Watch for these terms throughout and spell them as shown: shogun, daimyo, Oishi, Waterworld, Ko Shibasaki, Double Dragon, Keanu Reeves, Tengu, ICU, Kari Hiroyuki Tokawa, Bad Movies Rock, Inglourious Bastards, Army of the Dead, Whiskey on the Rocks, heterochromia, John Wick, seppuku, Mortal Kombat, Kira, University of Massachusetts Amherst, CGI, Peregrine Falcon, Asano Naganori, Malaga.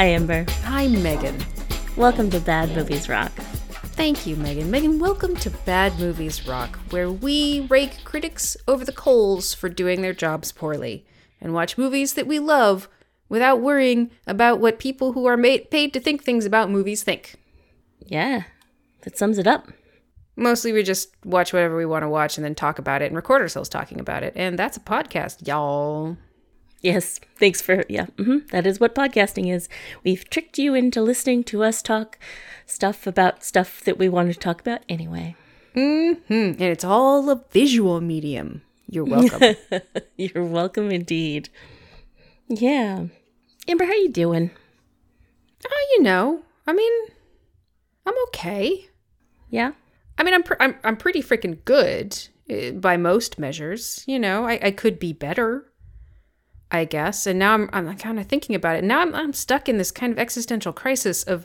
Hi, Amber. Hi, Megan. Welcome to Bad Movies Rock. Thank you, Megan. Megan, welcome to Bad Movies Rock, where we rake critics over the coals for doing their jobs poorly and watch movies that we love without worrying about what people who are paid to think things about movies think. Yeah, that sums it up. Mostly we just watch whatever we want to watch and then talk about it and record ourselves talking about it. And that's a podcast, y'all. Yes, thanks for, that is what podcasting is. We've tricked you into listening to us talk stuff about stuff that we want to talk about anyway. Mm-hmm, and it's all a visual medium. You're welcome. You're welcome indeed. Yeah. Amber, how you doing? Oh, I'm okay. Yeah? I'm pretty freaking good by most measures. I could be better, I guess. And now I'm kind of thinking about it. Now I'm stuck in this kind of existential crisis of,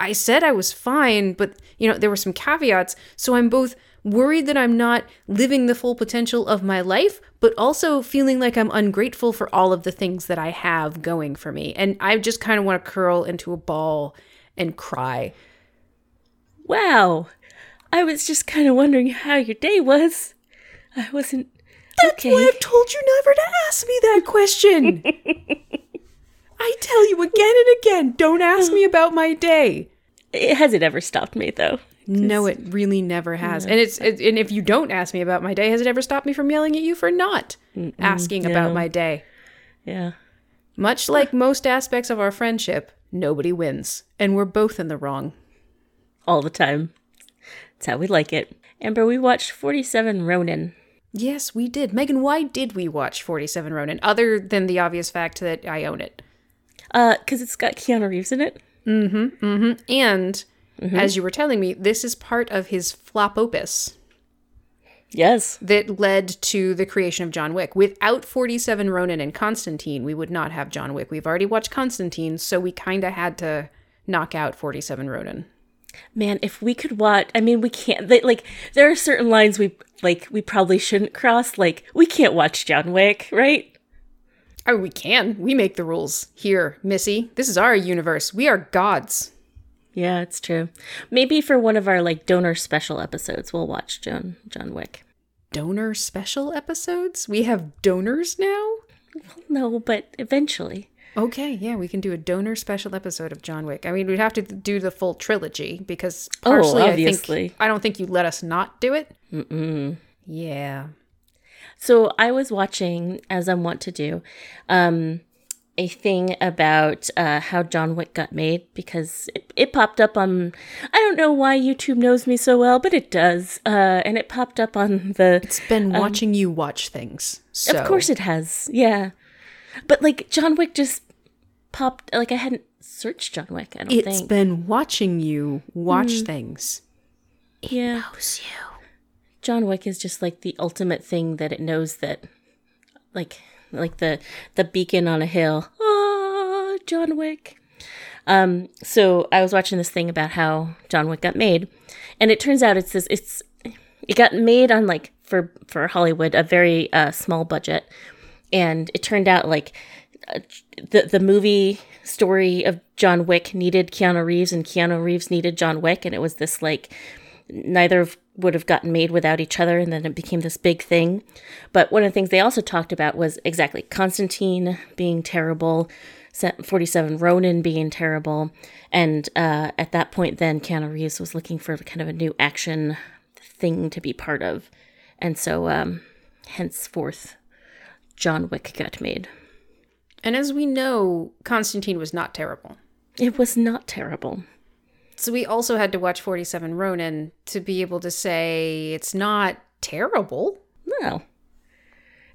I said I was fine, but, there were some caveats. So I'm both worried that I'm not living the full potential of my life, but also feeling like I'm ungrateful for all of the things that I have going for me. And I just kind of want to curl into a ball and cry. Wow. I was just kind of wondering how your day was. I wasn't... That's okay. Why I've told you never to ask me that question. I tell you again and again, don't ask me about my day. Has it ever stopped me, though? No, it really never has. No. And and if you don't ask me about my day, has it ever stopped me from yelling at you for not asking about my day? Yeah. Much like most aspects of our friendship, nobody wins. And we're both in the wrong. All the time. That's how we like it. Amber, we watched 47 Ronin. Yes, we did. Megan, why did we watch 47 Ronin, other than the obvious fact that I own it? Because it's got Keanu Reeves in it. Mm-hmm, mm-hmm. And, as you were telling me, this is part of his flop opus. Yes. That led to the creation of John Wick. Without 47 Ronin and Constantine, we would not have John Wick. We've already watched Constantine, so we kind of had to knock out 47 Ronin. Man, if we could watch, we can't, there are certain lines we probably shouldn't cross. We can't watch John Wick, right? Oh, we can. We make the rules here, Missy. This is our universe. We are gods. Yeah, it's true. Maybe for one of our, donor special episodes, we'll watch John Wick. Donor special episodes? We have donors now? Well, no, but eventually. Okay, yeah, we can do a donor special episode of John Wick. We'd have to do the full trilogy because partially obviously. I don't think you let us not do it. Mm-mm. Yeah. So I was watching, as I'm wont to do, a thing about how John Wick got made because it popped up on, I don't know why YouTube knows me so well, but it does. And it popped up on the... It's been watching you watch things. So. Of course it has, yeah. But, John Wick just popped... I hadn't searched John Wick, I don't think. It's been watching you watch things. Yeah. It knows you. John Wick is just, the ultimate thing that it knows that... the beacon on a hill. Oh, John Wick. So, I was watching this thing about how John Wick got made. And it turns out it got made on, for Hollywood, a very small budget... And it turned out the movie story of John Wick needed Keanu Reeves and Keanu Reeves needed John Wick. And it was this neither would have gotten made without each other. And then it became this big thing. But one of the things they also talked about was exactly Constantine being terrible, 47 Ronin being terrible. And at that point then Keanu Reeves was looking for kind of a new action thing to be part of. And so henceforth... John Wick got made. And as we know, Constantine was not terrible. It was not terrible. So we also had to watch 47 Ronin to be able to say it's not terrible. No.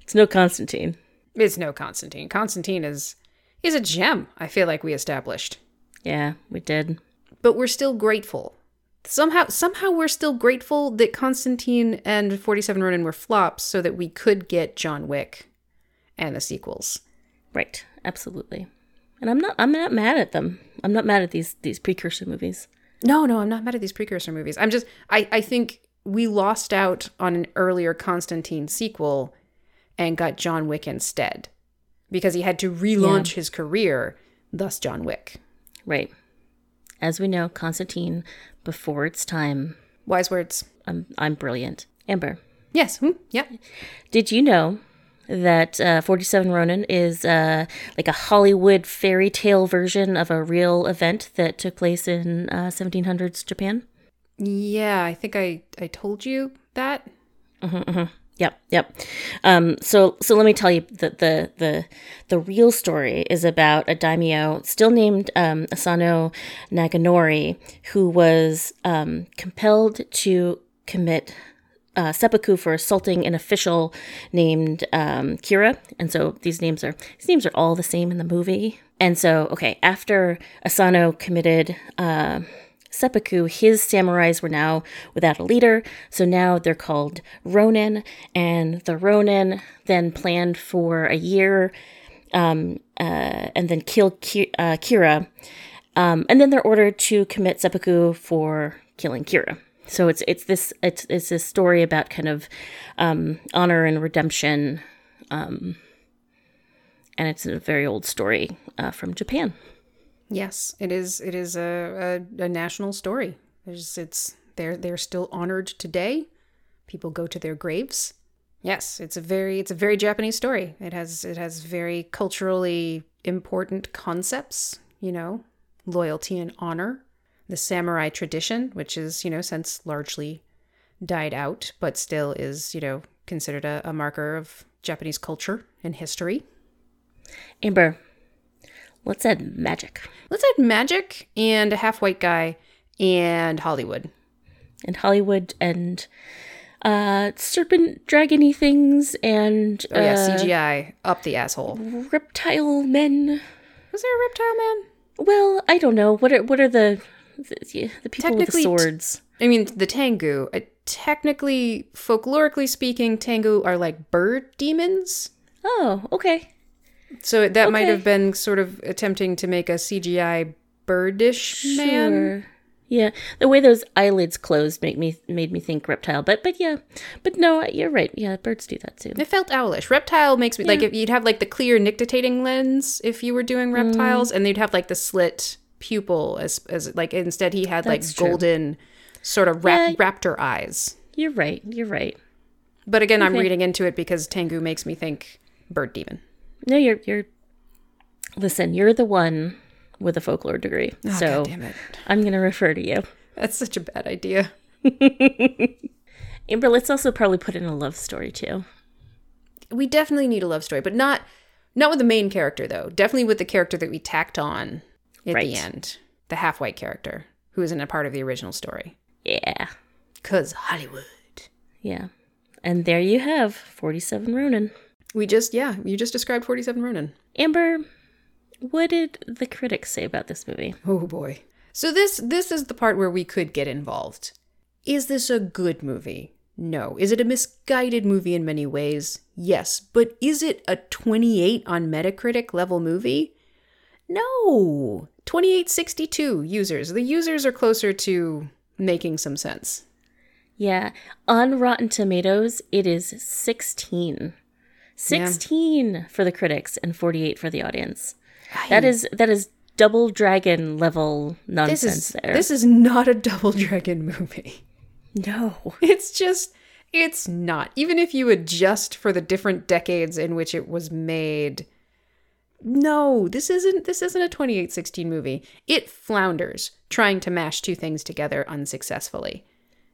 It's no Constantine. It's no Constantine. Constantine is a gem, I feel like we established. Yeah, we did. But we're still grateful. Somehow we're still grateful that Constantine and 47 Ronin were flops so that we could get John Wick. And the sequels. Right. Absolutely. And I'm not mad at them. I'm not mad at these precursor movies. No, I'm not mad at these precursor movies. I'm just, I think we lost out on an earlier Constantine sequel and got John Wick instead. Because he had to relaunch his career thus John Wick. Right. As we know, Constantine, before its time. Wise words. I'm brilliant. Amber. Yes. Yeah. Did you know that 47 Ronin is like a Hollywood fairy tale version of a real event that took place in 1700s Japan? Yeah, I think I told you that. Mm-hmm, mm-hmm. Yep. So let me tell you that the real story is about a daimyo still named Asano Naganori, who was compelled to commit seppuku for assaulting an official named Kira. And so these names are all the same in the movie. And so, okay, after Asano committed seppuku, his samurais were now without a leader, so now they're called Ronin, and the Ronin then planned for a year and then killed Kira, and then they're ordered to commit seppuku for killing Kira. So it's this story about kind of honor and redemption, and it's a very old story from Japan. Yes, it is. It is a national story. They're still honored today. People go to their graves. Yes, it's a very Japanese story. It has very culturally important concepts. You know, loyalty and honor, the samurai tradition, which is since largely died out, but still is considered a marker of Japanese culture and history. Amber. Let's add magic. And a half-white guy and Hollywood. And serpent dragony things and... Oh, yeah, CGI up the asshole. Reptile men. Was there a reptile man? Well, I don't know. What are the people with the swords? The Tengu. Technically, folklorically speaking, Tengu are like bird demons. Oh, okay. So that might have been sort of attempting to make a CGI birdish man. Yeah, the way those eyelids closed made me think reptile, but no, you're right. Yeah, birds do that too. It felt owlish. Reptile makes me like if you'd have like the clear nictitating lens if you were doing reptiles, and they'd have like the slit pupil as like instead he had golden sort of raptor eyes. You're right. But again, I'm reading into it because Tengu makes me think bird demon. No, listen, you're the one with a folklore degree. Oh, so God damn it. I'm going to refer to you. That's such a bad idea. Amber, let's also probably put in a love story too. We definitely need a love story, but not with the main character though. Definitely with the character that we tacked on at the end. The half-white character who isn't a part of the original story. Yeah. 'Cause Hollywood. Yeah. And there you have 47 Ronin. You just described 47 Ronin. Amber, what did the critics say about this movie? Oh, boy. So this is the part where we could get involved. Is this a good movie? No. Is it a misguided movie in many ways? Yes. But is it a 28 on Metacritic level movie? No. 2862 users. The users are closer to making some sense. Yeah. On Rotten Tomatoes, it is 16. 16 for the critics and 48 for the audience. That is Double Dragon level nonsense. This is not a Double Dragon movie. No. It's not. Even if you adjust for the different decades in which it was made. No, this isn't a 2816 movie. It flounders trying to mash two things together unsuccessfully.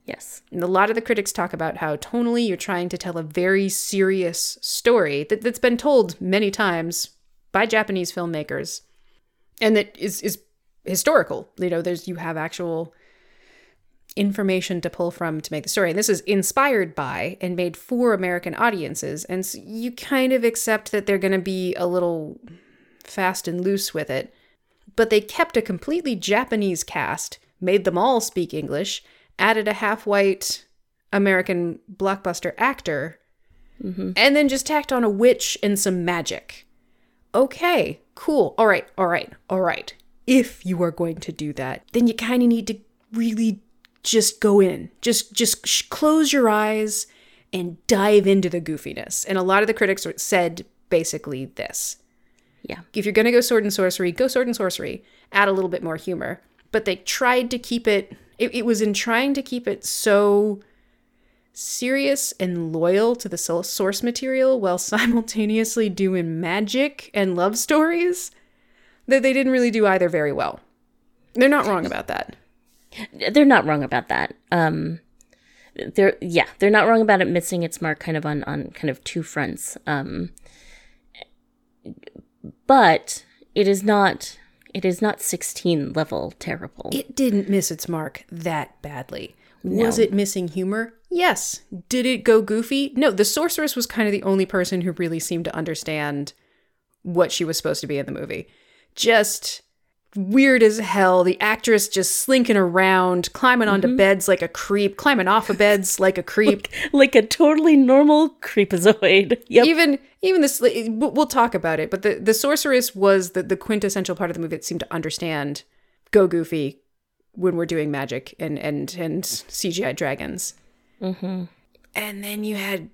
Yes. And a lot of the critics talk about how tonally you're trying to tell a very serious story that's been told many times by Japanese filmmakers and that is historical. You have actual information to pull from to make the story. And this is inspired by and made for American audiences. And so you kind of accept that they're going to be a little fast and loose with it. But they kept a completely Japanese cast, made them all speak English, added a half-white American blockbuster actor, and then just tacked on a witch and some magic. Okay, cool. All right. If you are going to do that, then you kind of need to really just go in. Just close your eyes and dive into the goofiness. And a lot of the critics said basically this. Yeah. If you're going to go sword and sorcery, go sword and sorcery. Add a little bit more humor. But they tried to keep it was in trying to keep it so serious and loyal to the source material while simultaneously doing magic and love stories that they didn't really do either very well. They're not wrong about that. They're not wrong about that. They're not wrong about it missing its mark kind of on kind of two fronts. But it is not 16 level terrible. It didn't miss its mark that badly. No. Was it missing humor? Yes. Did it go goofy? No. The sorceress was kind of the only person who really seemed to understand what she was supposed to be in the movie. Just weird as hell. The actress just slinking around, climbing onto beds like a creep, climbing off of beds like a creep. like a totally normal creepazoid. Yep. Even this, we'll talk about it, but the sorceress was the quintessential part of the movie that seemed to understand go goofy when we're doing magic and CGI dragons. Mm-hmm. And then you had,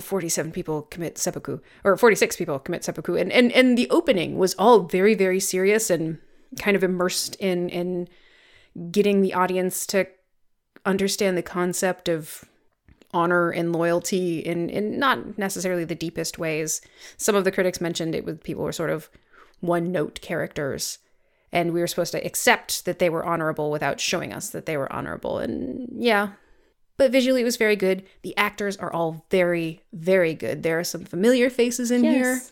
47 people commit seppuku, or 46 people commit seppuku. And the opening was all very, very serious and kind of immersed in getting the audience to understand the concept of honor and loyalty in not necessarily the deepest ways. Some of the critics mentioned it was people were sort of one-note characters. And we were supposed to accept that they were honorable without showing us that they were honorable. And yeah. But visually, it was very good. The actors are all very, very good. There are some familiar faces in here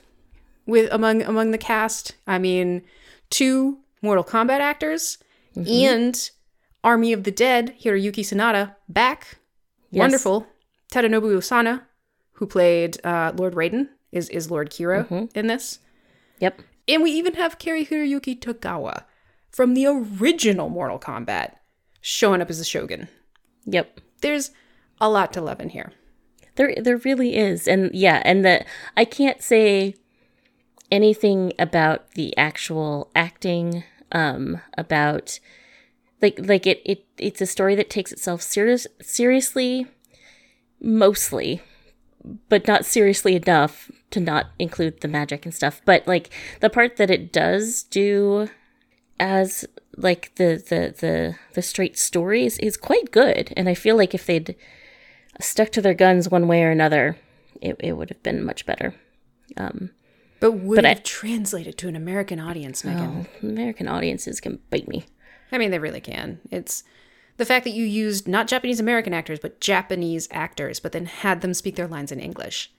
with among the cast. I mean, 2 Mortal Kombat actors and Army of the Dead, Hiroyuki Sanada, back. Yes. Wonderful. Tadanobu Asano, who played Lord Raiden, is Lord Kira in this. Yep. And we even have Kari Hiroyuki Tokawa from the original Mortal Kombat showing up as the Shogun. Yep. There's a lot to love in here. There really is. And yeah, and I can't say anything about the actual acting, about like it's a story that takes itself seriously mostly, but not seriously enough to not include the magic and stuff. But like the part that it does do as like the straight story is quite good. And I feel like if they'd stuck to their guns one way or another, it would have been much better. But would it have translated to an American audience, Megan? Oh, American audiences can bite me. I mean, they really can. It's the fact that you used not Japanese-American actors, but Japanese actors, but then had them speak their lines in English.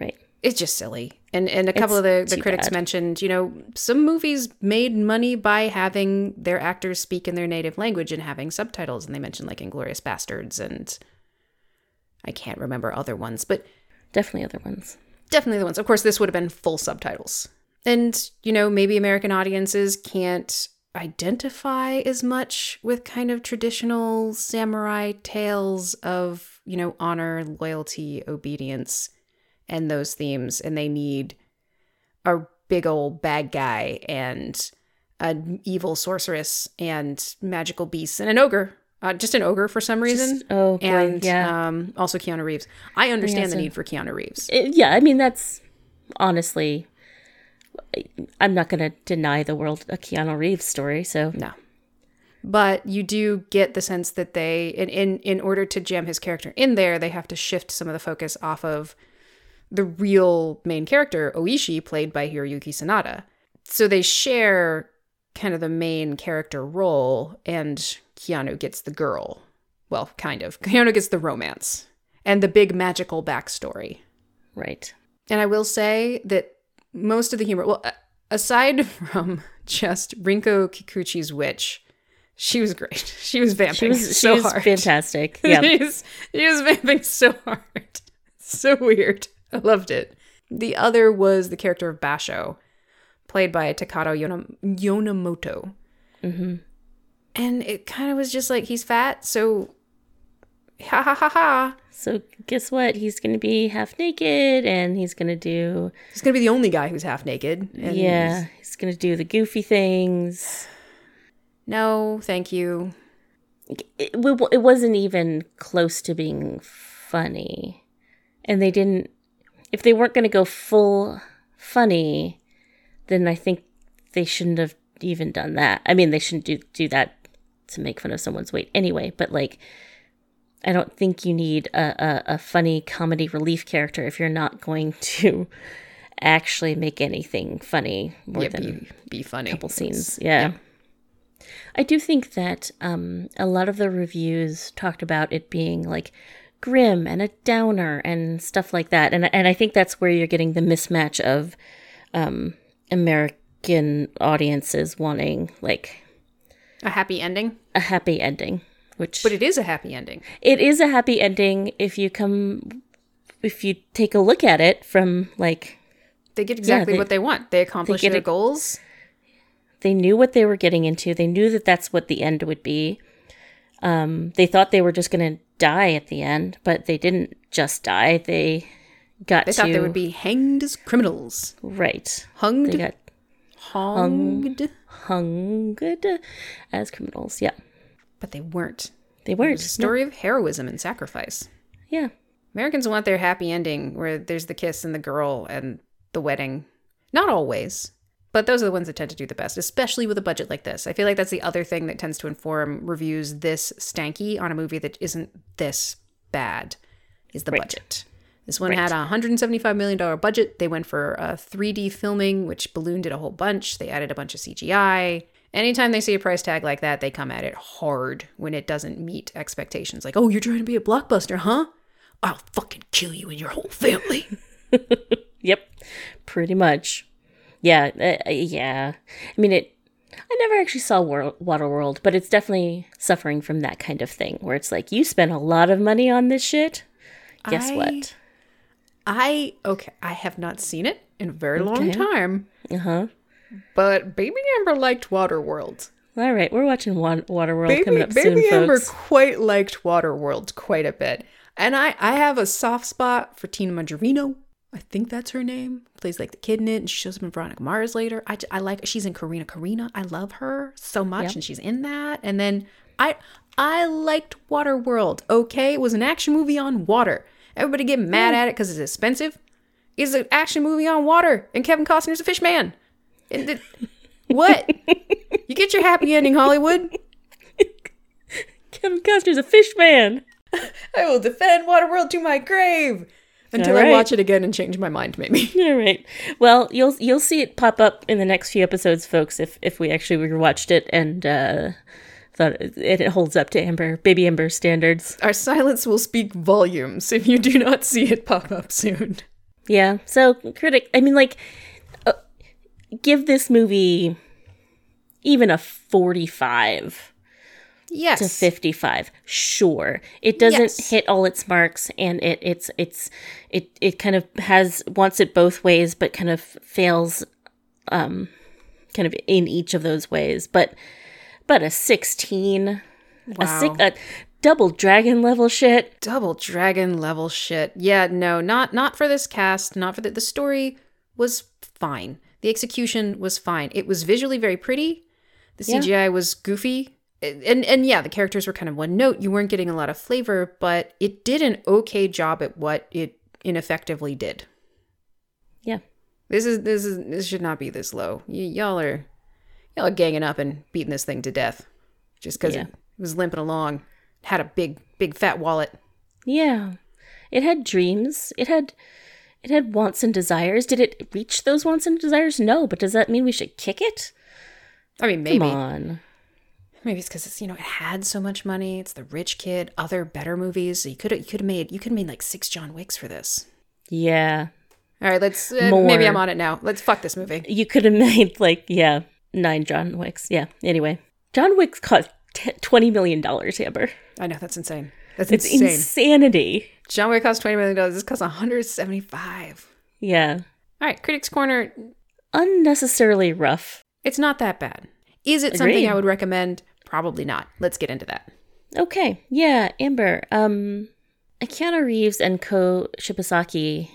Right. It's just silly. And a couple of the critics mentioned, some movies made money by having their actors speak in their native language and having subtitles. And they mentioned like Inglourious Bastards and I can't remember other ones, but Definitely other ones. Of course, this would have been full subtitles. And, maybe American audiences can't identify as much with kind of traditional samurai tales of, honor, loyalty, obedience, and those themes, and they need a big old bad guy and an evil sorceress and magical beasts and an ogre. Just an ogre for some reason. Also Keanu Reeves. I understand the need for Keanu Reeves. That's honestly, I'm not going to deny the world a Keanu Reeves story, so. No. But you do get the sense that they, in order to jam his character in there, they have to shift some of the focus off of the real main character, Oishi, played by Hiroyuki Sanada. So they share kind of the main character role, and Keanu gets the girl. Well, kind of. Keanu gets the romance and the big magical backstory. Right. And I will say that most of the humor, well, aside from just Rinko Kikuchi's witch, she was great. She was vamping so hard. She was fantastic. Yeah. She was vamping so hard. So weird. I loved it. The other was the character of Basho, played by Takato Yonamoto. Mm-hmm. And it kind of was just like, he's fat, so ha ha ha ha. So guess what? He's going to be half naked, and he's going to be the only guy who's half naked. And yeah, he's going to do the goofy things. No, thank you. It wasn't even close to being funny. And they didn't. If they weren't going to go full funny, then I think they shouldn't have even done that. I mean, they shouldn't do that to make fun of someone's weight anyway, but like, I don't think you need a funny comedy relief character if you're not going to actually make anything funny more than be funny. A couple scenes. Yeah. I do think that a lot of the reviews talked about it being like grim and a downer and stuff like that. And I think that's where you're getting the mismatch of American audiences wanting like a happy ending. But it is a happy ending. It is a happy ending if you take a look at it from like. They get exactly what they want. They accomplish their goals. They knew what they were getting into. They knew that that's what the end would be. They thought they were just going to die at the end, but they didn't just die. They thought they would be hanged as criminals. Right. Hunged. They got hunged as criminals, yeah. But they weren't. They weren't. It was a story of heroism and sacrifice. Yeah. Americans want their happy ending where there's the kiss and the girl and the wedding. Not always, but those are the ones that tend to do the best, especially with a budget like this. I feel like that's the other thing that tends to inform reviews this stanky on a movie that isn't this bad is the budget. This one had a $175 million budget. They went for 3D filming, which ballooned it a whole bunch. They added a bunch of CGI. Anytime they see a price tag like that, they come at it hard when it doesn't meet expectations. Like, oh, you're trying to be a blockbuster, huh? I'll fucking kill you and your whole family. Yep, pretty much. Yeah. I mean, I never actually saw Waterworld, but it's definitely suffering from that kind of thing where it's like, you spent a lot of money on this shit. Guess what? I have not seen it in a very long time. Uh-huh. But Baby Amber liked Waterworld. All right, we're watching Waterworld coming up soon, folks. Baby Amber quite liked Waterworld quite a bit. And I have a soft spot for Tina Majorino. I think that's her name. Plays like the kid in it, and she shows up in Veronica Mars later. I like she's in Karina. I love her so much, and she's in that. And then I liked Waterworld. Okay, it was an action movie on water. Everybody get mad at it because it's expensive. It's an action movie on water, and Kevin Costner's a fish man. What? You get your happy ending, Hollywood. Kevin Costner's a fish man. I will defend Waterworld to my grave until I watch it again and change my mind, maybe. All right. Well, you'll see it pop up in the next few episodes, folks. If we actually rewatched it and thought it holds up to Baby Amber standards, our silence will speak volumes if you do not see it pop up soon. Yeah. So, critic. I mean, like. Give this movie even a 45 to 55. Sure. It doesn't hit all its marks, and it kind of wants it both ways, but kind of fails kind of in each of those ways. But a 16, a Double Dragon level shit. Yeah, no, not for this cast, not for the story was fine. The execution was fine. It was visually very pretty. The CGI was goofy. And yeah, the characters were kind of one note. You weren't getting a lot of flavor, but it did an okay job at what it ineffectively did. Yeah. This should not be this low. Y'all are ganging up and beating this thing to death just because it was limping along, had a big fat wallet. Yeah. It had dreams. It had wants and desires. Did it reach those wants and desires? No, but does that mean we should kick it? I mean, maybe. Come on. Maybe it's because it's it had so much money. It's the rich kid. Other better movies. So you could have made like 6 John Wicks for this. Yeah. All right. Let's maybe I'm on it now. Let's fuck this movie. You could have made 9 John Wicks. Yeah. Anyway, John Wicks cost $20 million. Amber. I know, that's insane. It's insanity. John Wick cost $20 million. This costs $175. Yeah. All right. Critics Corner. Unnecessarily rough. It's not that bad. Is it something I would recommend? Probably not. Let's get into that. Okay. Yeah. Amber. Keanu Reeves and Ko Shibasaki.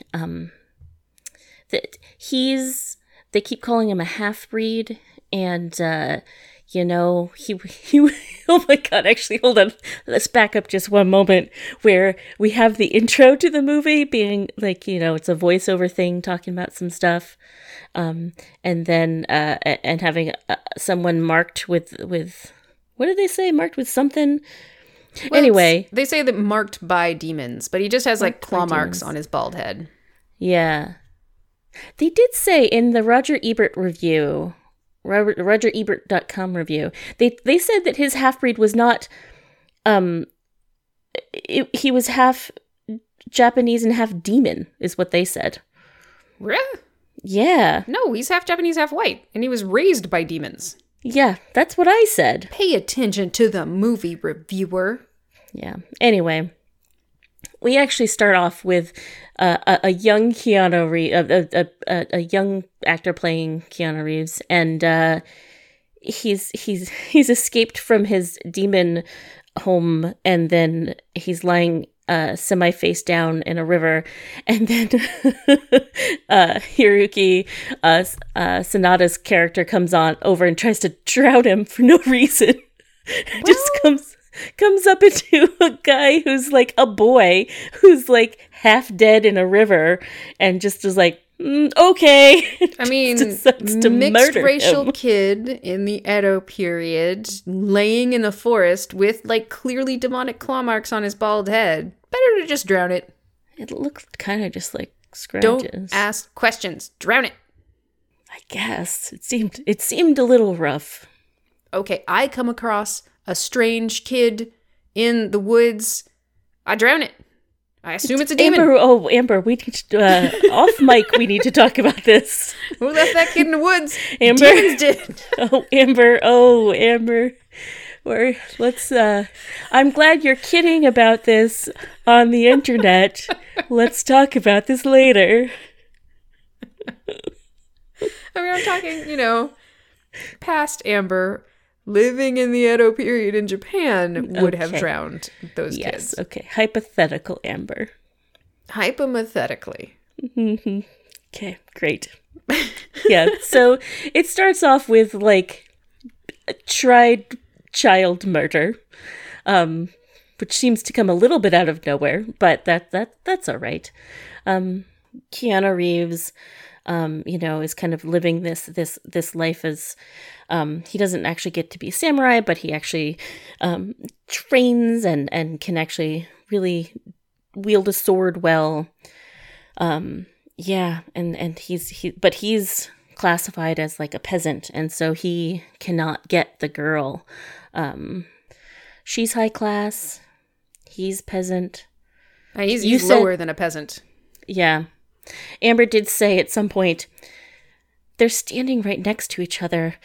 They keep calling him a half-breed, and you know, he oh my God, actually, hold on. Let's back up just one moment where we have the intro to the movie being like, you know, it's a voiceover thing talking about some stuff. And then, and having someone marked with, what did they say? Marked with something? Well, anyway. They say that marked by demons, but he just has like claw marks on his bald head. Yeah. They did say in the Roger Ebert review, RogerEbert.com review, they said that his half-breed was not, he was half Japanese and half demon, is what they said. Really? Yeah. No, he's half Japanese, half white, and he was raised by demons. Yeah, that's what I said. Pay attention to the movie, reviewer. Yeah. Anyway, we actually start off with a young Keanu Reeves, a young actor playing Keanu Reeves, and he's escaped from his demon home, and then he's lying semi face down in a river, and then Hiroyuki Sanada's character comes on over and tries to drown him for no reason. Well, just comes up into a guy who's like a boy who's like half dead in a river, and just is like, okay. I mean, mixed racial kid in the Edo period, laying in the forest with like clearly demonic claw marks on his bald head. Better to just drown it. It looked kind of just like scratches. Don't ask questions. Drown it. I guess it seemed a little rough. Okay, I come across a strange kid in the woods. I drown it. I assume it's a demon. Amber, we need to, off mic, we need to talk about this. Who left that kid in the woods? Amber. Demons did. Oh, Amber. Or let's, I'm glad you're kidding about this on the internet. Let's talk about this later. I mean, I'm talking, you know, past Amber. Living in the Edo period in Japan would have drowned those kids. Yes, okay. Hypothetical Amber. Hypothetically. Mm-hmm. Okay, great. Yeah, so it starts off with, like, tried child murder, which seems to come a little bit out of nowhere, but that's all right. Keanu Reeves... you know, is kind of living this life as, he doesn't actually get to be a samurai, but he actually trains and can actually really wield a sword well. Yeah, and he's classified as like a peasant, and so he cannot get the girl. She's high class, he's peasant. He's lower than a peasant. Yeah. Amber did say at some point, they're standing right next to each other,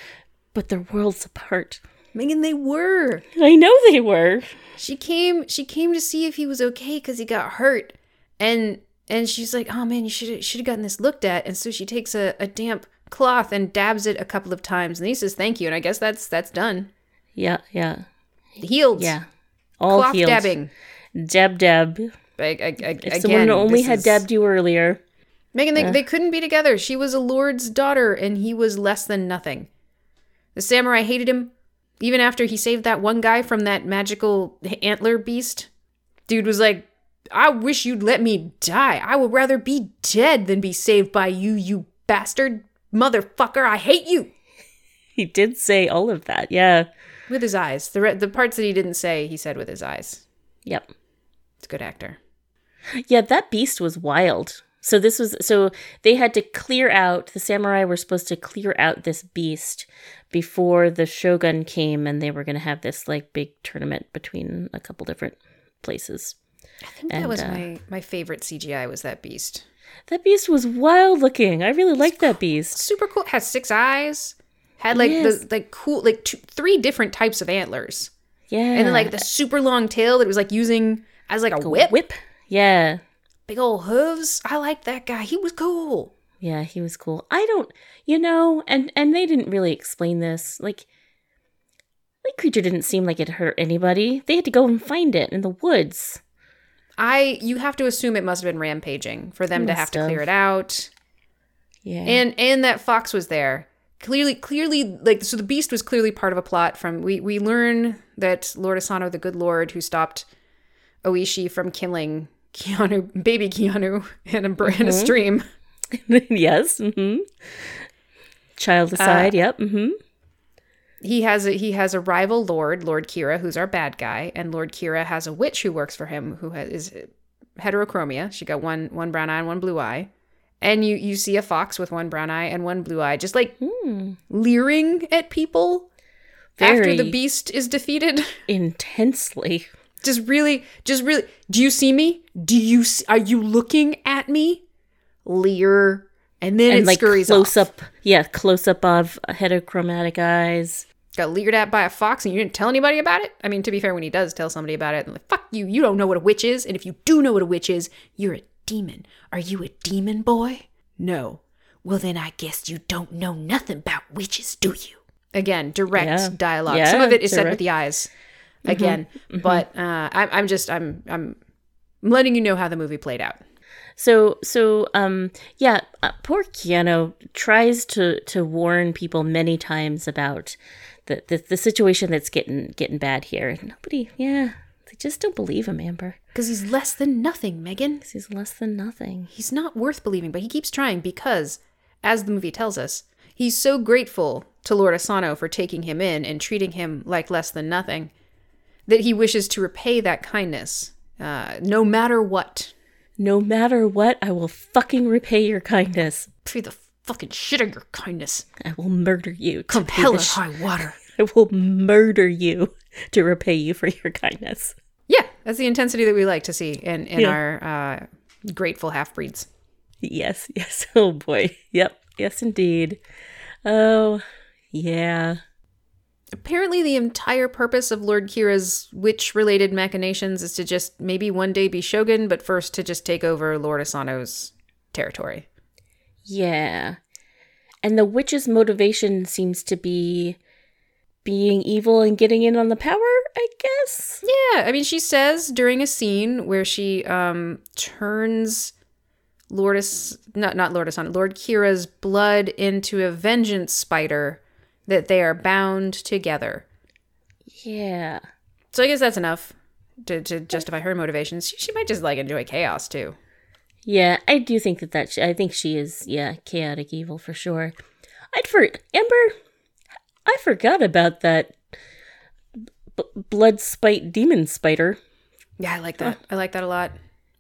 but they're worlds apart. Megan, they were. I know they were. She came to see if he was okay because he got hurt. And she's like, oh man, you should have gotten this looked at. And so she takes a damp cloth and dabs it a couple of times. And he says, thank you. And I guess that's done. Yeah. Healed. Yeah. All cloth healed. Dabbing. Dab. If someone only had dabbed you earlier. Megan, they couldn't be together. She was a lord's daughter, and he was less than nothing. The samurai hated him, even after he saved that one guy from that magical antler beast. Dude was like, I wish you'd let me die. I would rather be dead than be saved by you, you bastard motherfucker. I hate you. He did say all of that, yeah. With his eyes. The parts that he didn't say, he said with his eyes. Yep. It's a good actor. Yeah, that beast was wild. So they had to clear out, the samurai were supposed to clear out this beast before the shogun came, and they were going to have this like big tournament between a couple different places. I think that was my favorite CGI was that beast. That beast was wild looking. I really liked that beast. Super cool. Has 6 eyes. Had like the like cool like 3 different types of antlers. Yeah. And then like the super long tail that was like using as like a whip. Yeah. Big old hooves. I like that guy. He was cool. Yeah, he was cool. I don't, you know, and they didn't really explain this. Like, the creature didn't seem like it hurt anybody. They had to go and find it in the woods. You have to assume it must have been rampaging for them to have to clear it out. Yeah. And that fox was there. Clearly, like, so the beast was clearly part of a plot from, we learn that Lord Asano, the good lord who stopped Oishi from killing Keanu, baby Keanu, in a stream. Yes. Mm-hmm. Child aside, yep. Mm-hmm. He has a rival lord, Lord Kira, who's our bad guy, and Lord Kira has a witch who works for him, who is heterochromia. She got one brown eye and one blue eye. And you see a fox with one brown eye and one blue eye, just like leering at people after the beast is defeated. Intensely. Just really, do you see me? Are you looking at me? Leer. And then it scurries close off. Close up of heterochromatic eyes. Got leered at by a fox and you didn't tell anybody about it? I mean, to be fair, when he does tell somebody about it, I'm like, fuck you, you don't know what a witch is. And if you do know what a witch is, you're a demon. Are you a demon, boy? No. Well, then I guess you don't know nothing about witches, do you? Again, direct dialogue. Yeah, some of it is said with the eyes. Mm-hmm. Again. Mm-hmm. But I'm letting you know how the movie played out. So, poor Keanu tries to warn people many times about the situation that's getting bad here. Nobody, they just don't believe him, Amber. Because he's less than nothing, Megan. He's not worth believing, but he keeps trying because, as the movie tells us, he's so grateful to Lord Asano for taking him in and treating him like less than nothing that he wishes to repay that kindness, no matter what. No matter what, I will fucking repay your kindness. Pay the fucking shit of your kindness. I will murder you. Come hell or high water. I will murder you to repay you for your kindness. Yeah, that's the intensity that we like to see in our grateful half-breeds. Yes. Oh, boy. Yep. Yes, indeed. Oh, yeah. Apparently the entire purpose of Lord Kira's witch-related machinations is to just maybe one day be Shogun, but first to just take over Lord Asano's territory. Yeah. And the witch's motivation seems to be being evil and getting in on the power, I guess? Yeah. I mean, she says during a scene where she turns Lord Kira's blood into a vengeance spider, that they are bound together. Yeah. So I guess that's enough to justify her motivations. She might just, like, enjoy chaos, too. Yeah, I do think I think she is, chaotic evil for sure. Amber, I forgot about that blood spite demon spider. Yeah, I like that. I like that a lot.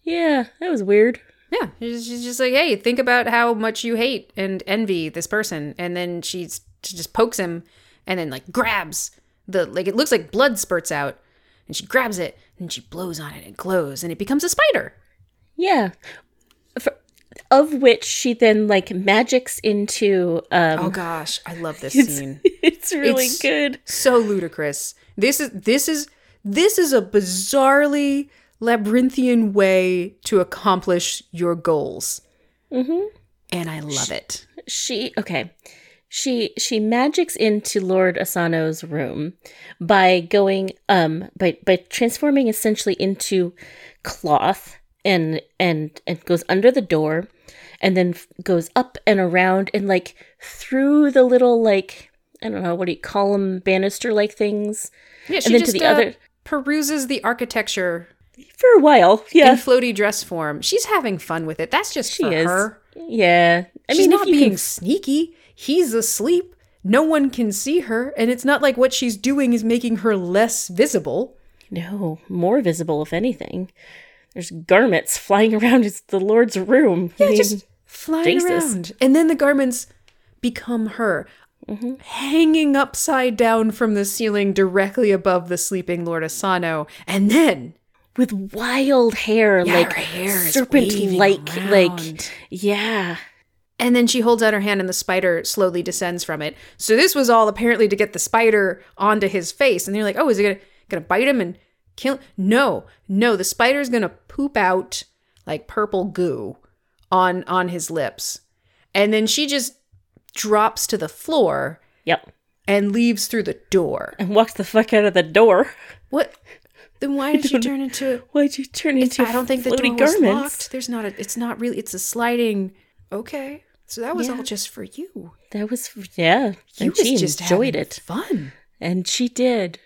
Yeah, that was weird. Yeah, she's just like, hey, think about how much you hate and envy this person. And then she just pokes him and then, like, grabs it looks like blood spurts out. And she grabs it and she blows on it and glows and it becomes a spider. Yeah. Of which she then, like, magics into... oh, gosh. I love this scene. It's really good. So ludicrous. This is a bizarrely labyrinthian way to accomplish your goals. Mm-hmm. And I love it. She magics into Lord Asano's room by going by transforming essentially into cloth and goes under the door and then goes up and around and, like, through the little, like, I don't know, what do you call them, banister like things. Yeah, she and then just to the other peruses the architecture for a while. Yeah, in floaty dress form. She's having fun with it. That's just her. Yeah, I mean, not being sneaky. He's asleep. No one can see her. And it's not like what she's doing is making her less visible. No, more visible, if anything. There's garments flying around. It's the Lord's room. Yeah, just flying around. And then the garments become her, hanging upside down from the ceiling directly above the sleeping Lord Asano. And then... with wild hair, like serpent-like. And then she holds out her hand and the spider slowly descends from it. So this was all apparently to get the spider onto his face. And they're like, oh, is it gonna bite him and kill him? No, the spider's gonna poop out, like, purple goo on his lips. And then she just drops to the floor. Yep. And leaves through the door. And walks the fuck out of the door. What? Then why did you turn into... Why'd you turn into... I don't think the door was locked. There's not a... It's not really... It's a sliding... Okay. So that was all just for you. That was, and she just enjoyed it. Fun. And she did.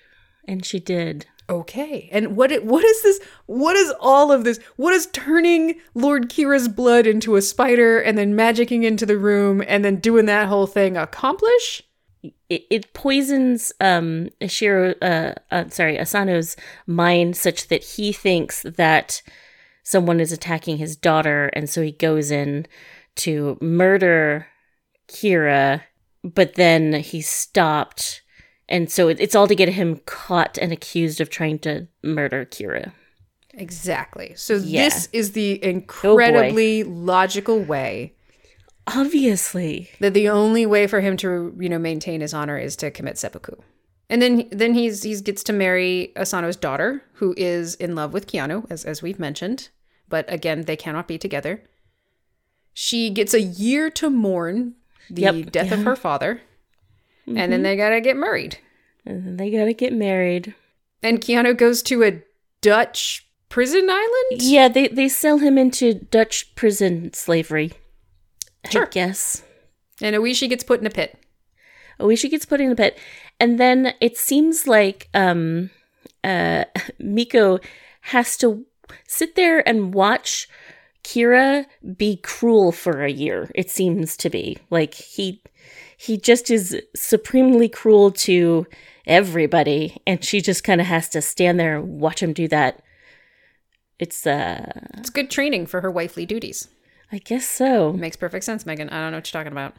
Okay. And what is this? What is all of this? What is turning Lord Kira's blood into a spider and then magicking into the room and then doing that whole thing accomplish? It poisons Asano's mind such that he thinks that someone is attacking his daughter, and so he goes in to murder Kira, but then he's stopped. And so it's all to get him caught and accused of trying to murder Kira. Exactly. So this is the incredibly logical way. Obviously. That the only way for him to, maintain his honor is to commit seppuku. And then he gets to marry Asano's daughter, who is in love with Keanu, as we've mentioned. But again, they cannot be together. She gets a year to mourn the death of her father. Mm-hmm. And then they gotta get married. And Keanu goes to a Dutch prison island? Yeah, they sell him into Dutch prison slavery. Sure. I guess. And Oishi gets put in a pit. And then it seems like Miko has to sit there and watch Kira be cruel for a year, it seems to be. Like, he just is supremely cruel to everybody, and she just kind of has to stand there and watch him do that. It's good training for her wifely duties. I guess so. It makes perfect sense, Megan. I don't know what you're talking about.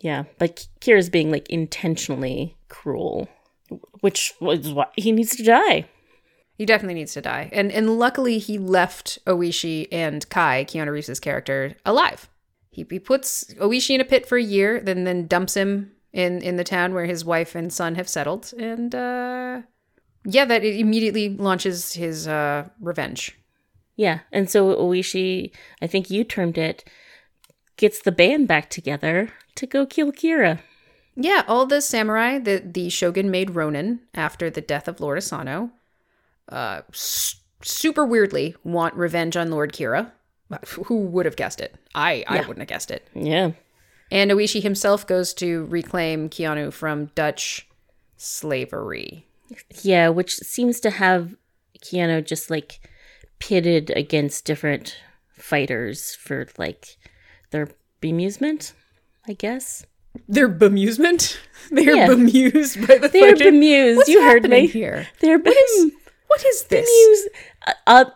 Yeah, but Kira's being, intentionally cruel, which is why he needs to die. He definitely needs to die. And luckily, he left Oishi and Kai, Keanu Reeves' character, alive. He puts Oishi in a pit for a year, then dumps him in the town where his wife and son have settled. And, that immediately launches his revenge. Yeah, and so Oishi, I think you termed it, gets the band back together to go kill Kira. Yeah, all the samurai that the shogun made Ronin after the death of Lord Asano, super weirdly want revenge on Lord Kira. Who would have guessed it? I wouldn't have guessed it. Yeah. And Oishi himself goes to reclaim Keanu from Dutch slavery. Yeah, which seems to have Keanu just, pitted against different fighters for, their bemusement, I guess. Their bemusement? They're bemused by the fighting? They're bemused. What's happening here? They're bemused. What is this? I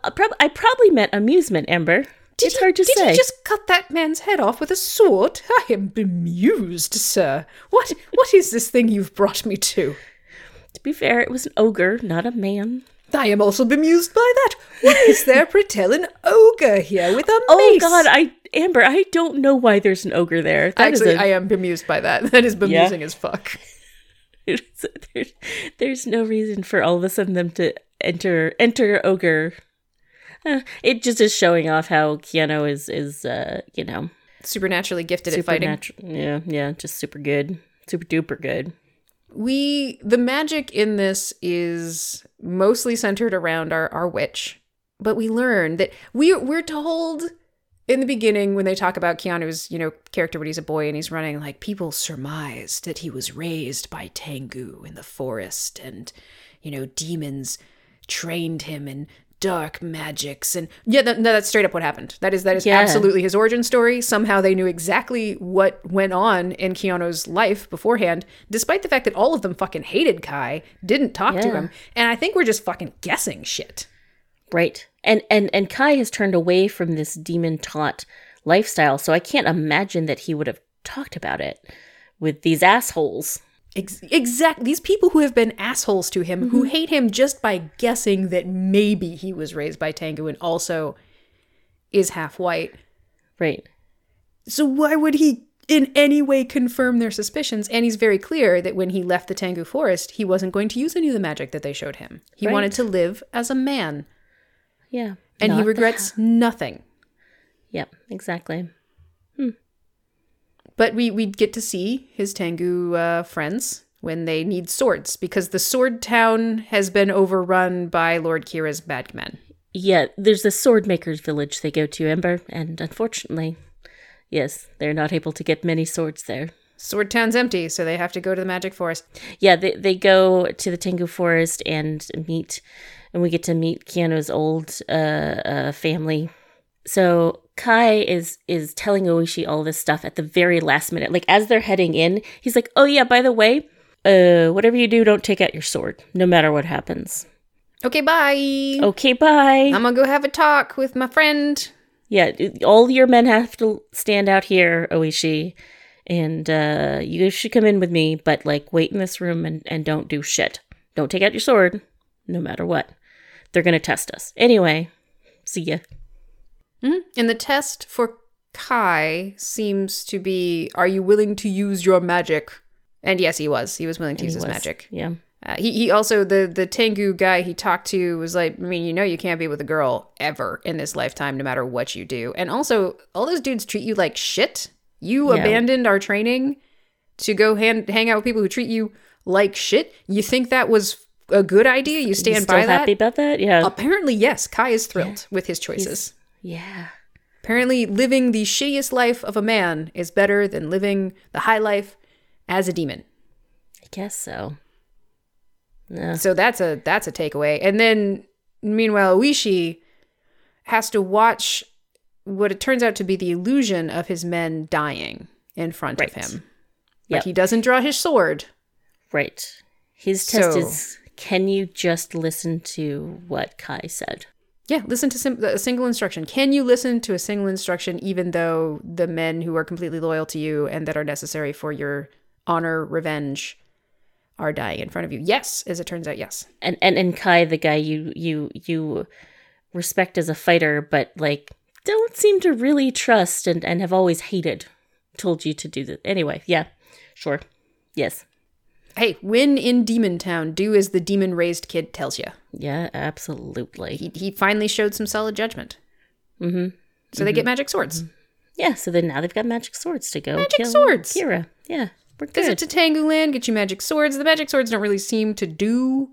probably meant amusement, Amber. It's hard to say. Did you just cut that man's head off with a sword? I am bemused, sir. What is this thing you've brought me to? To be fair, it was an ogre, not a man. I am also bemused by that. What is there, Pretell, an ogre here with a mace? Oh, God, Amber, I don't know why there's an ogre there. I am bemused by that. That is bemusing as fuck. There's no reason for all of a sudden them to enter ogre. It just is showing off how Keanu is supernaturally gifted at fighting. Yeah, just super good. Super duper good. The magic in this is mostly centered around our witch, but we learn that we're told in the beginning when they talk about Keanu's, character when he's a boy and he's running, people surmised that he was raised by Tengu in the forest and, demons trained him in dark magics and that's straight up what happened. That is absolutely his origin story. Somehow they knew exactly what went on in Keanu's life beforehand, despite the fact that all of them fucking hated Kai, didn't talk to him, and I think we're just fucking guessing shit. Right. And Kai has turned away from this demon-taught lifestyle, so I can't imagine that he would have talked about it with these assholes. Exactly. These people who have been assholes to him, who hate him just by guessing that maybe he was raised by Tengu and also is half white. Right. So why would he in any way confirm their suspicions? And he's very clear that when he left the Tengu forest, he wasn't going to use any of the magic that they showed him. He wanted to live as a man. Yeah. And he regrets nothing. Yep, exactly. But we get to see his Tengu friends when they need swords, because the sword town has been overrun by Lord Kira's bad men. Yeah, there's the sword maker's village they go to, Amber, and unfortunately, Yes, they're not able to get many swords there. Sword Town's empty, so they have to go to the Magic Forest. Yeah, they go to the Tengu Forest and we get to meet Keanu's old family. So Kai is telling Oishi all this stuff at the very last minute. Like, as they're heading in, he's like, oh yeah, by the way, whatever you do, don't take out your sword, no matter what happens. Okay, bye. Okay, bye. I'm gonna go have a talk with my friend. Yeah, all your men have to stand out here, Oishi. And you should come in with me, but, like, wait in this room and don't do shit. Don't take out your sword, no matter what. They're going to test us. Anyway, see ya. Mm-hmm. And the test for Kai seems to be, are you willing to use your magic? And yes, he was. He was willing to use his magic. Yeah. He also, the Tengu guy he talked to was like, I mean, you know you can't be with a girl ever in this lifetime, no matter what you do. And also, all those dudes treat you like shit. You abandoned our training to go hang out with people who treat you like shit? You think that was a good idea? You stand by that? You happy about that? Yeah. Apparently, yes. Kai is thrilled with his choices. Apparently, living the shittiest life of a man is better than living the high life as a demon. I guess so. No. So that's a takeaway. And then, meanwhile, Oishi has to watch what it turns out to be the illusion of his men dying in front of him. But he doesn't draw his sword. Right. His test is, can you just listen to what Kai said? Yeah, listen to a single instruction. Can you listen to a single instruction, even though the men who are completely loyal to you and that are necessary for your honor, revenge, are dying in front of you? Yes, as it turns out, yes. And Kai, the guy you respect as a fighter, but, like, don't seem to really trust and have always hated, told you to do that. Anyway, yeah, sure. Yes. Hey, when in Demon Town, do as the demon-raised kid tells you. Yeah, absolutely. He finally showed some solid judgment. Mm-hmm. So they get magic swords. Mm-hmm. Yeah, so then now they've got magic swords to go kill swords. Kira. Yeah, we're good. Visit to Tengu Land, get you magic swords. The magic swords don't really seem to do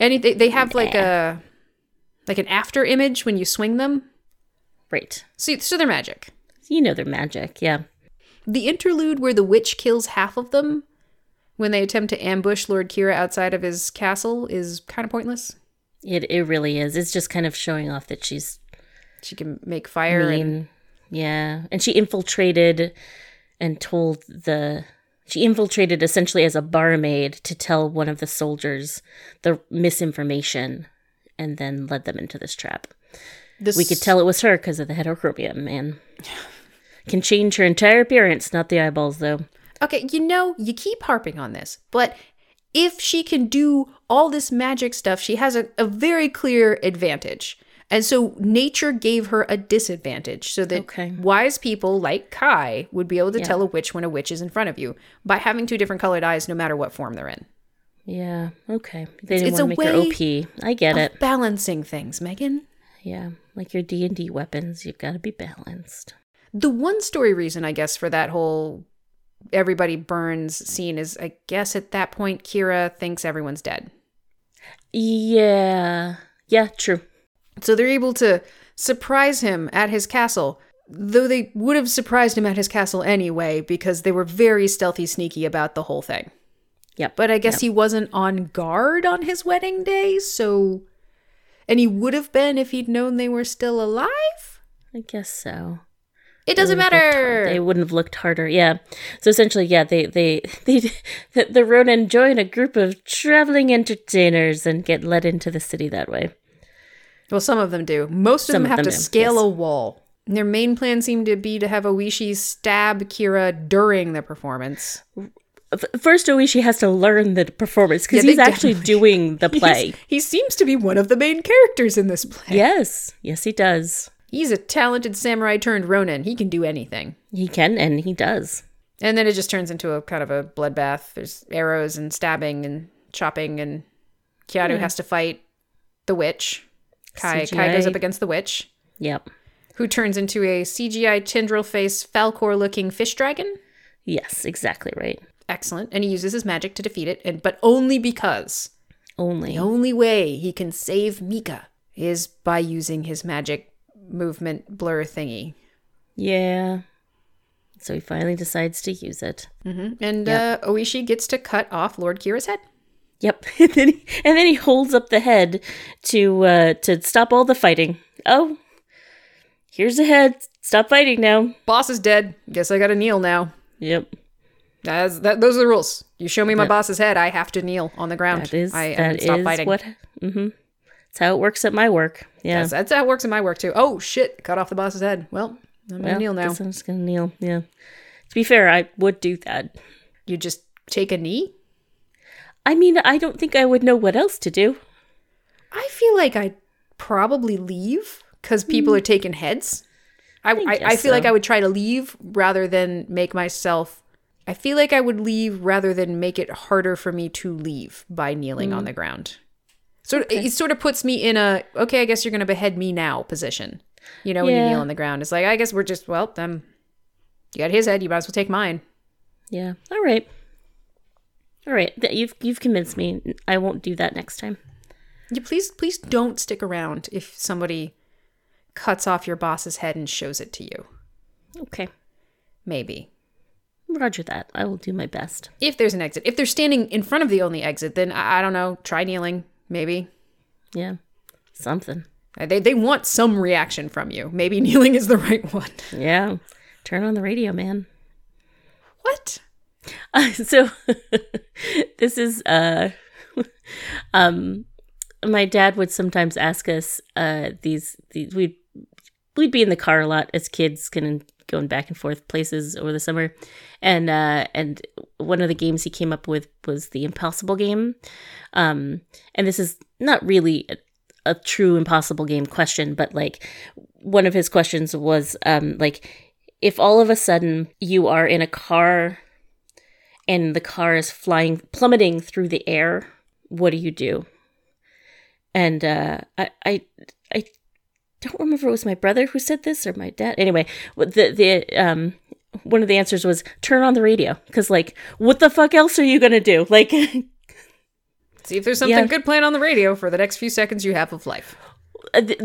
anything. They have like an after image when you swing them. Right. So they're magic. You know they're magic, yeah. The interlude where the witch kills half of them when they attempt to ambush Lord Kira outside of his castle is kind of pointless. It really is. It's just kind of showing off that she can make fire mean, and... Yeah. And she infiltrated and told she infiltrated essentially as a barmaid to tell one of the soldiers the misinformation and then led them into this trap. We could tell it was her because of the heterochromia, man. Can change her entire appearance, not the eyeballs, though. Okay, you keep harping on this, but if she can do all this magic stuff, she has a very clear advantage. And so nature gave her a disadvantage so that wise people like Kai would be able to tell a witch when a witch is in front of you by having two different colored eyes no matter what form they're in. Yeah, okay. They didn't want to make her OP. I get it. Balancing things, Megan. Yeah, like your D&D weapons, you've got to be balanced. The one story reason, I guess, for that whole everybody burns scene is, I guess at that point, Kira thinks everyone's dead. Yeah. Yeah, true. So they're able to surprise him at his castle, though they would have surprised him at his castle anyway because they were very stealthy, sneaky about the whole thing. Yeah. But I guess he wasn't on guard on his wedding day, so... And he would have been if he'd known they were still alive? I guess so. It doesn't matter. They wouldn't have looked harder. Yeah. So essentially, yeah, the Ronin join a group of traveling entertainers and get led into the city that way. Well, some of them do. Most of them have to scale a wall. Their main plan seemed to be to have Oishi stab Kira during the performance. First, Oishi has to learn the performance because he's actually doing the play. He seems to be one of the main characters in this play. Yes. Yes, he does. He's a talented samurai turned Ronin. He can do anything. He can, and he does. And then it just turns into a kind of a bloodbath. There's arrows and stabbing and chopping, and Keanu has to fight the witch. Kai goes up against the witch. Yep. Who turns into a CGI tendril face, Falcor-looking fish dragon. Yes, exactly right. Excellent. And he uses his magic to defeat it, but only because. The only way he can save Mika is by using his magic movement blur thingy. Yeah. So he finally decides to use it. Mm-hmm. And Oishi gets to cut off Lord Kira's head. Yep. And then he holds up the head to stop all the fighting. Oh, here's the head. Stop fighting now. Boss is dead. Guess I gotta kneel now. Yep. Those are the rules. You show me my boss's head, I have to kneel on the ground. That is stop fighting. Mm-hmm. That's how it works at my work. Yeah. That's how it works at my work, too. Oh, shit. Cut off the boss's head. Well, I'm going to kneel now. I'm just going to kneel. Yeah. To be fair, I would do that. You just take a knee? I mean, I don't think I would know what else to do. I feel like I'd probably leave because people are taking heads. I feel like I would try to leave rather than make myself... I feel like I would leave rather than make it harder for me to leave by kneeling on the ground. It sort of puts me in a, okay, I guess you're going to behead me now position. You know, when you kneel on the ground. It's like, I guess we're just, well, then you got his head. You might as well take mine. Yeah. All right. You've convinced me. I won't do that next time. Yeah, please don't stick around if somebody cuts off your boss's head and shows it to you. Okay. Maybe. Roger that. I will do my best. If there's an exit. If they're standing in front of the only exit, then I don't know. Try kneeling, maybe. Yeah. Something. They want some reaction from you. Maybe kneeling is the right one. Yeah. Turn on the radio, man. What? So this is... my dad would sometimes ask us these... We'd be in the car a lot as kids, going back and forth places over the summer. And one of the games he came up with was the impossible game. And this is not really a true impossible game question, but like one of his questions was like, if all of a sudden you are in a car and the car is plummeting through the air, what do you do? And I don't remember if it was my brother who said this or my dad. Anyway, the one of the answers was turn on the radio because, like, what the fuck else are you gonna do? Like, see if there's something good playing on the radio for the next few seconds you have of life.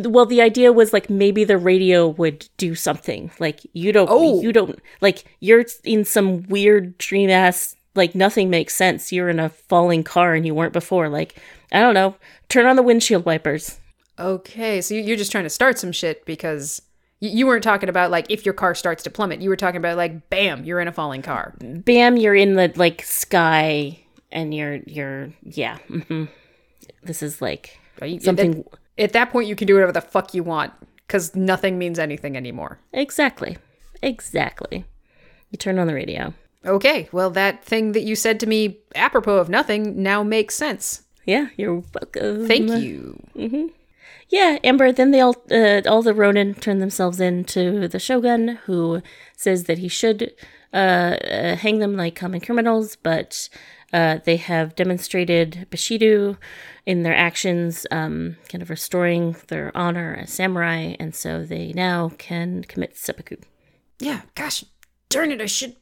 Well, the idea was like maybe the radio would do something. Like you don't like you're in some weird dream ass. Like nothing makes sense. You're in a falling car and you weren't before. Like I don't know. Turn on the windshield wipers. Okay, so you're just trying to start some shit because you weren't talking about, like, if your car starts to plummet. You were talking about, like, bam, you're in a falling car. Bam, you're in the, like, sky and you're yeah. Mm-hmm. This is, like, something. At that point, you can do whatever the fuck you want because nothing means anything anymore. Exactly. You turn on the radio. Okay, well, that thing that you said to me apropos of nothing now makes sense. Yeah, you're welcome. Thank you. Mm-hmm. Yeah, Amber, then they all the Ronin turn themselves in to the Shogun, who says that he should hang them like common criminals, but they have demonstrated Bushido in their actions, kind of restoring their honor as samurai, and so they now can commit seppuku. Yeah, gosh, darn it, I should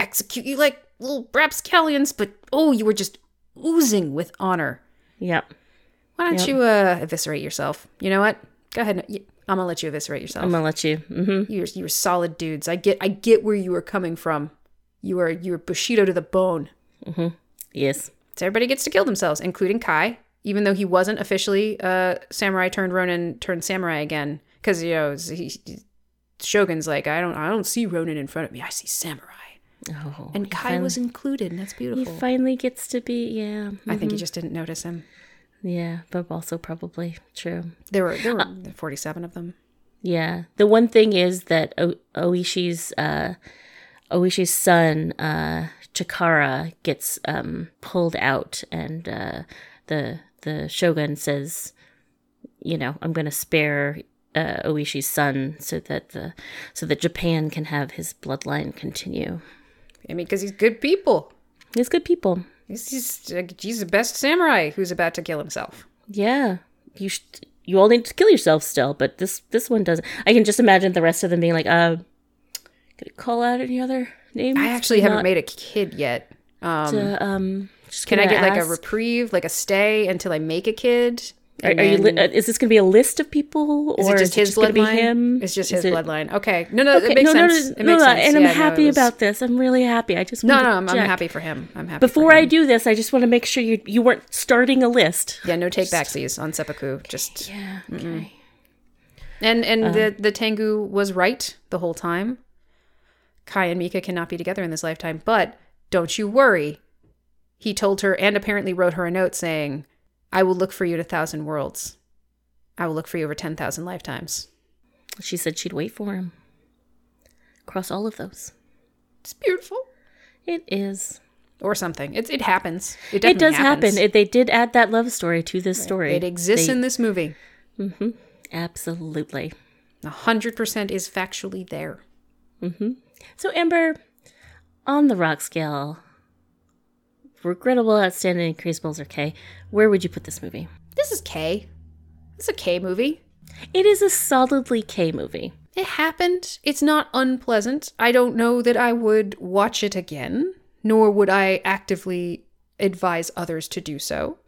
execute you like little rapscallions, but oh, you were just oozing with honor. Yep. Why don't you eviscerate yourself? You know what? Go ahead. I'm going to let you eviscerate yourself. I'm going to let you. Mm-hmm. You're solid dudes. I get where you were coming from. You were Bushido to the bone. Mm-hmm. Yes. So everybody gets to kill themselves, including Kai, even though he wasn't officially samurai turned Ronin turned samurai again. Because, you know, Shogun's like, I don't see Ronin in front of me. I see samurai. Oh, and Kai was included, and that's beautiful. He finally gets to be, yeah. Mm-hmm. I think he just didn't notice him. Yeah, but also probably true. There were 47 of them. Yeah. The one thing is that Oishi's son, Chikara, gets pulled out, and the Shogun says, you know, I'm going to spare Oishi's son so that Japan can have his bloodline continue. I mean, because he's good people. He's good people. He's the best samurai who's about to kill himself. Yeah. You all need to kill yourself still, but this one doesn't. I can just imagine the rest of them being like, could I call out any other names? I actually haven't made a kid yet. Can I get ask, like a reprieve, like a stay until I make a kid? Is this going to be a list of people, or is it just his bloodline? It's just his bloodline. Okay. No, it makes sense. It makes sense. And I'm happy about this. I'm really happy. I just want to check. I'm happy for him. Before I do this, I just want to make sure you weren't starting a list. Yeah, no take backsies on seppuku. Just yeah. Okay. Mm-mm. And the Tengu was right the whole time. Kai and Mika cannot be together in this lifetime, but don't you worry. He told her and apparently wrote her a note saying, I will look for you at 1,000 worlds. I will look for you over 10,000 lifetimes. She said she'd wait for him. Across all of those. It's beautiful. It is. Or something. It happens. It definitely happens. They did add that love story to this story. It exists in this movie. Mm-hmm. Absolutely. 100% is factually there. Mm-hmm. So, Amber, on the rock scale, regrettable, outstanding, increasables are K. Where would you put this movie? This is K. It's a K movie. It is a solidly K movie. It happened. It's not unpleasant. I don't know that I would watch it again, nor would I actively advise others to do so.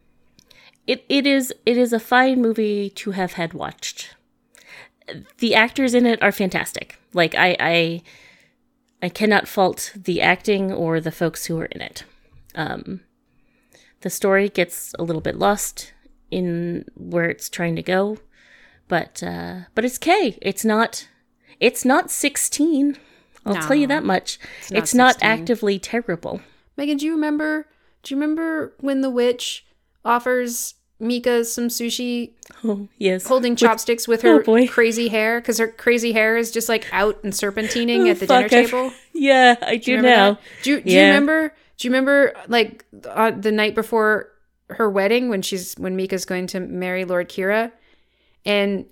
It is a fine movie to have had watched. The actors in it are fantastic. Like, I cannot fault the acting or the folks who are in it. The story gets a little bit lost in where it's trying to go, but it's K. It's not 16. I'll tell you that much. It's not actively terrible. Megan, do you remember when the witch offers Mika some sushi? Oh, yes. Holding chopsticks with her crazy hair, because her crazy hair is just like out and serpentining at the dinner table. Yeah, I do know. Do you remember? Do you remember, like, the night before her wedding when Mika's going to marry Lord Kira, and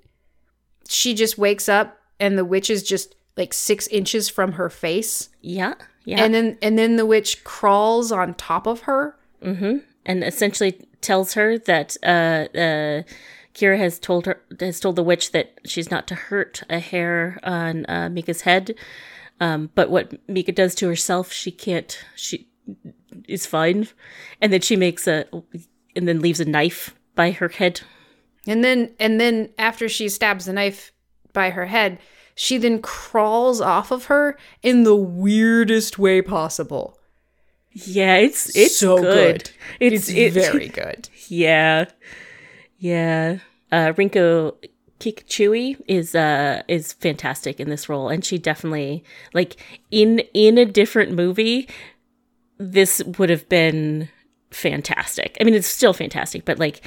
she just wakes up and the witch is just like 6 inches from her face? Yeah, yeah. And then the witch crawls on top of her, mm-hmm. and essentially tells her that Kira has told the witch that she's not to hurt a hair on Mika's head, but what Mika does to herself, she is fine, and then she then leaves a knife by her head, and then after she stabs the knife by her head, she then crawls off of her in the weirdest way possible. Yeah, it's so good. It's very good. Yeah. Rinko Kikuchi is fantastic in this role, and she definitely, like, in a different movie, this would have been fantastic. I mean, it's still fantastic, but like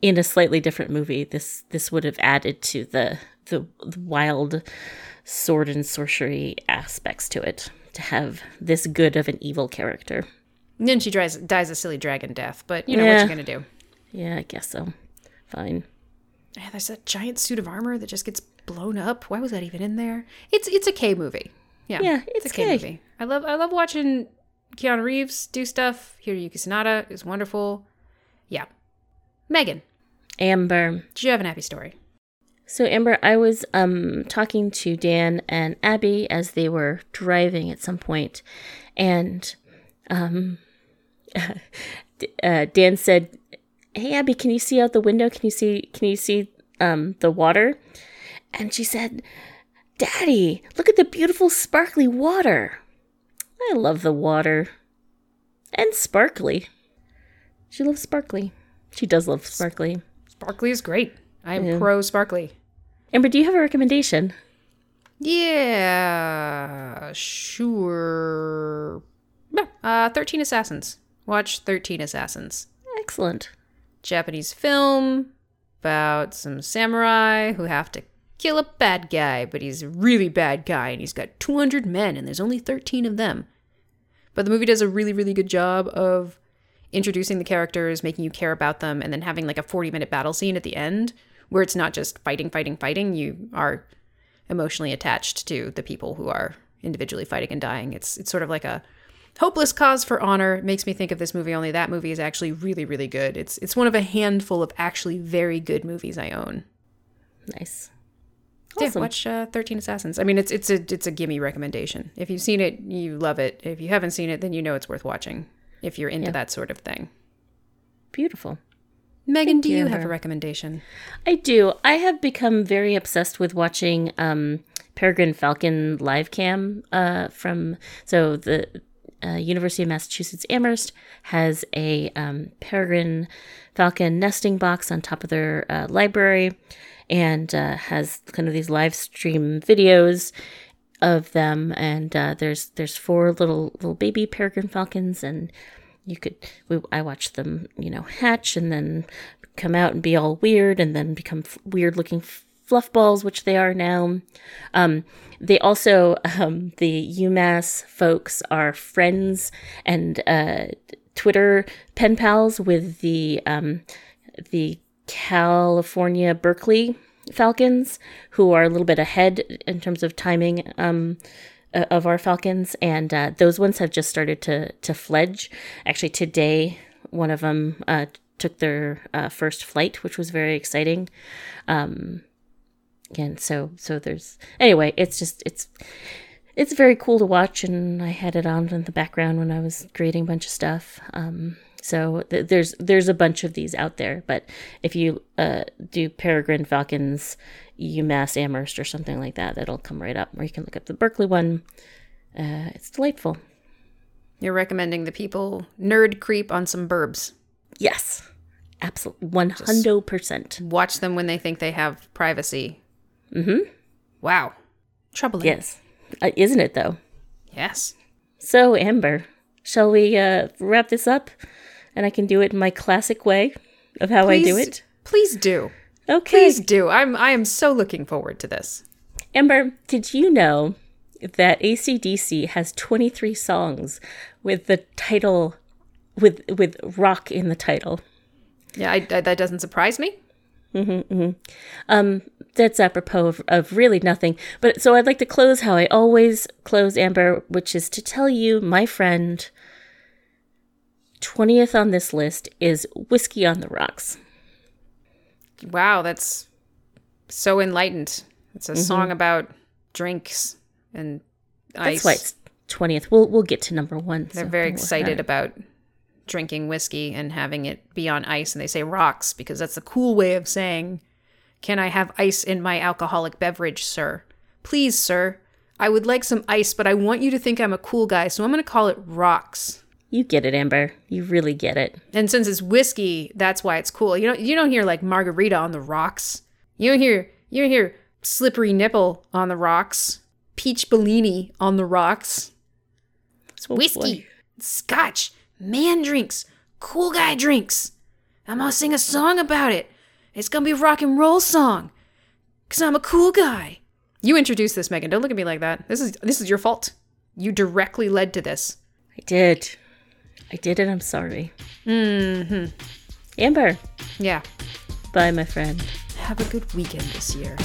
in a slightly different movie, this would have added to the wild sword and sorcery aspects to it, to have this good of an evil character. And then she dies a silly dragon death, but you know what you're going to do. Yeah, I guess so. Fine. Yeah, there's that giant suit of armor that just gets blown up. Why was that even in there? It's a K movie. Yeah, it's a K movie. I love watching Keanu Reeves do stuff. Hiroyuki Sanada is wonderful. Yeah. Megan. Amber. Did you have an Abby story? So, Amber, I was talking to Dan and Abby as they were driving at some point. And Dan said, hey, Abby, can you see out the window? Can you see the water? And she said, Daddy, look at the beautiful sparkly water. I love the water. And sparkly. She loves sparkly. She does love sparkly. Sparkly is great. I am pro sparkly. Amber, do you have a recommendation? Yeah, sure. 13 Assassins. Watch 13 Assassins. Excellent. Japanese film about some samurai who have to kill a bad guy, but he's a really bad guy and he's got 200 men and there's only 13 of them. But the movie does a really, really good job of introducing the characters, making you care about them, and then having like a 40-minute battle scene at the end where it's not just fighting. You are emotionally attached to the people who are individually fighting and dying. It's sort of like a hopeless cause for honor. It makes me think of this movie, only that movie is actually really, really good. It's one of a handful of actually very good movies I own. Nice. Awesome. Yeah, watch 13 Assassins. I mean, it's a gimme recommendation. If you've seen it, you love it. If you haven't seen it, then you know it's worth watching if you're into that sort of thing. Beautiful. Megan, thank do you have a recommendation? I do. I have become very obsessed with watching Peregrine Falcon live cam from, so the University of Massachusetts Amherst has a Peregrine Falcon nesting box on top of their library, and has kind of these live stream videos of them. And there's four little baby Peregrine Falcons, and I watched them, hatch and then come out and be all weird and then become weird looking fluff balls, which they are now. They also, the UMass folks are friends and Twitter pen pals with the California Berkeley Falcons, who are a little bit ahead in terms of timing of our Falcons, and those ones have just started to fledge. Actually, today one of them took their first flight, which was very exciting. And so there's, anyway, it's very cool to watch, and I had it on in the background when I was creating a bunch of stuff. So there's a bunch of these out there, but if you do Peregrine Falcons UMass Amherst or something like that, that'll come right up, or you can look up the Berkeley one. It's delightful. You're recommending the people nerd creep on some burbs. Yes, absolutely, 100%. Watch them when they think they have privacy. Mm-hmm. Wow. Troubling. Yes. Isn't it, though? Yes. So, Amber, shall we wrap this up? And I can do it in my classic way of how I do it. Please do. Okay. Please do. I am so looking forward to this. Amber, did you know that AC/DC has 23 songs with the title, with rock in the title? Yeah, I that doesn't surprise me. Mm-hmm, mm-hmm. That's apropos of really nothing. But so I'd like to close how I always close, Amber, which is to tell you, my friend, 20th on this list is Whiskey on the Rocks. Wow, that's so enlightened. It's a song about drinks and ice. That's why it's 20th. We'll get to number one. They're very excited about drinking whiskey and having it be on ice, and they say rocks because that's the cool way of saying, can I have ice in my alcoholic beverage, sir? Please, sir. I would like some ice, but I want you to think I'm a cool guy, so I'm going to call it rocks. You get it, Amber. You really get it. And since it's whiskey, that's why it's cool. You don't hear like margarita on the rocks. You don't hear slippery nipple on the rocks. Peach Bellini on the rocks. It's whiskey, scotch, man drinks, cool guy drinks. I'm going to sing a song about it. It's going to be a rock and roll song because I'm a cool guy. You introduced this, Megan. Don't look at me like that. This is your fault. You directly led to this. I did it. I'm sorry. Mm-hmm. Amber. Yeah. Bye, my friend. Have a good weekend this year.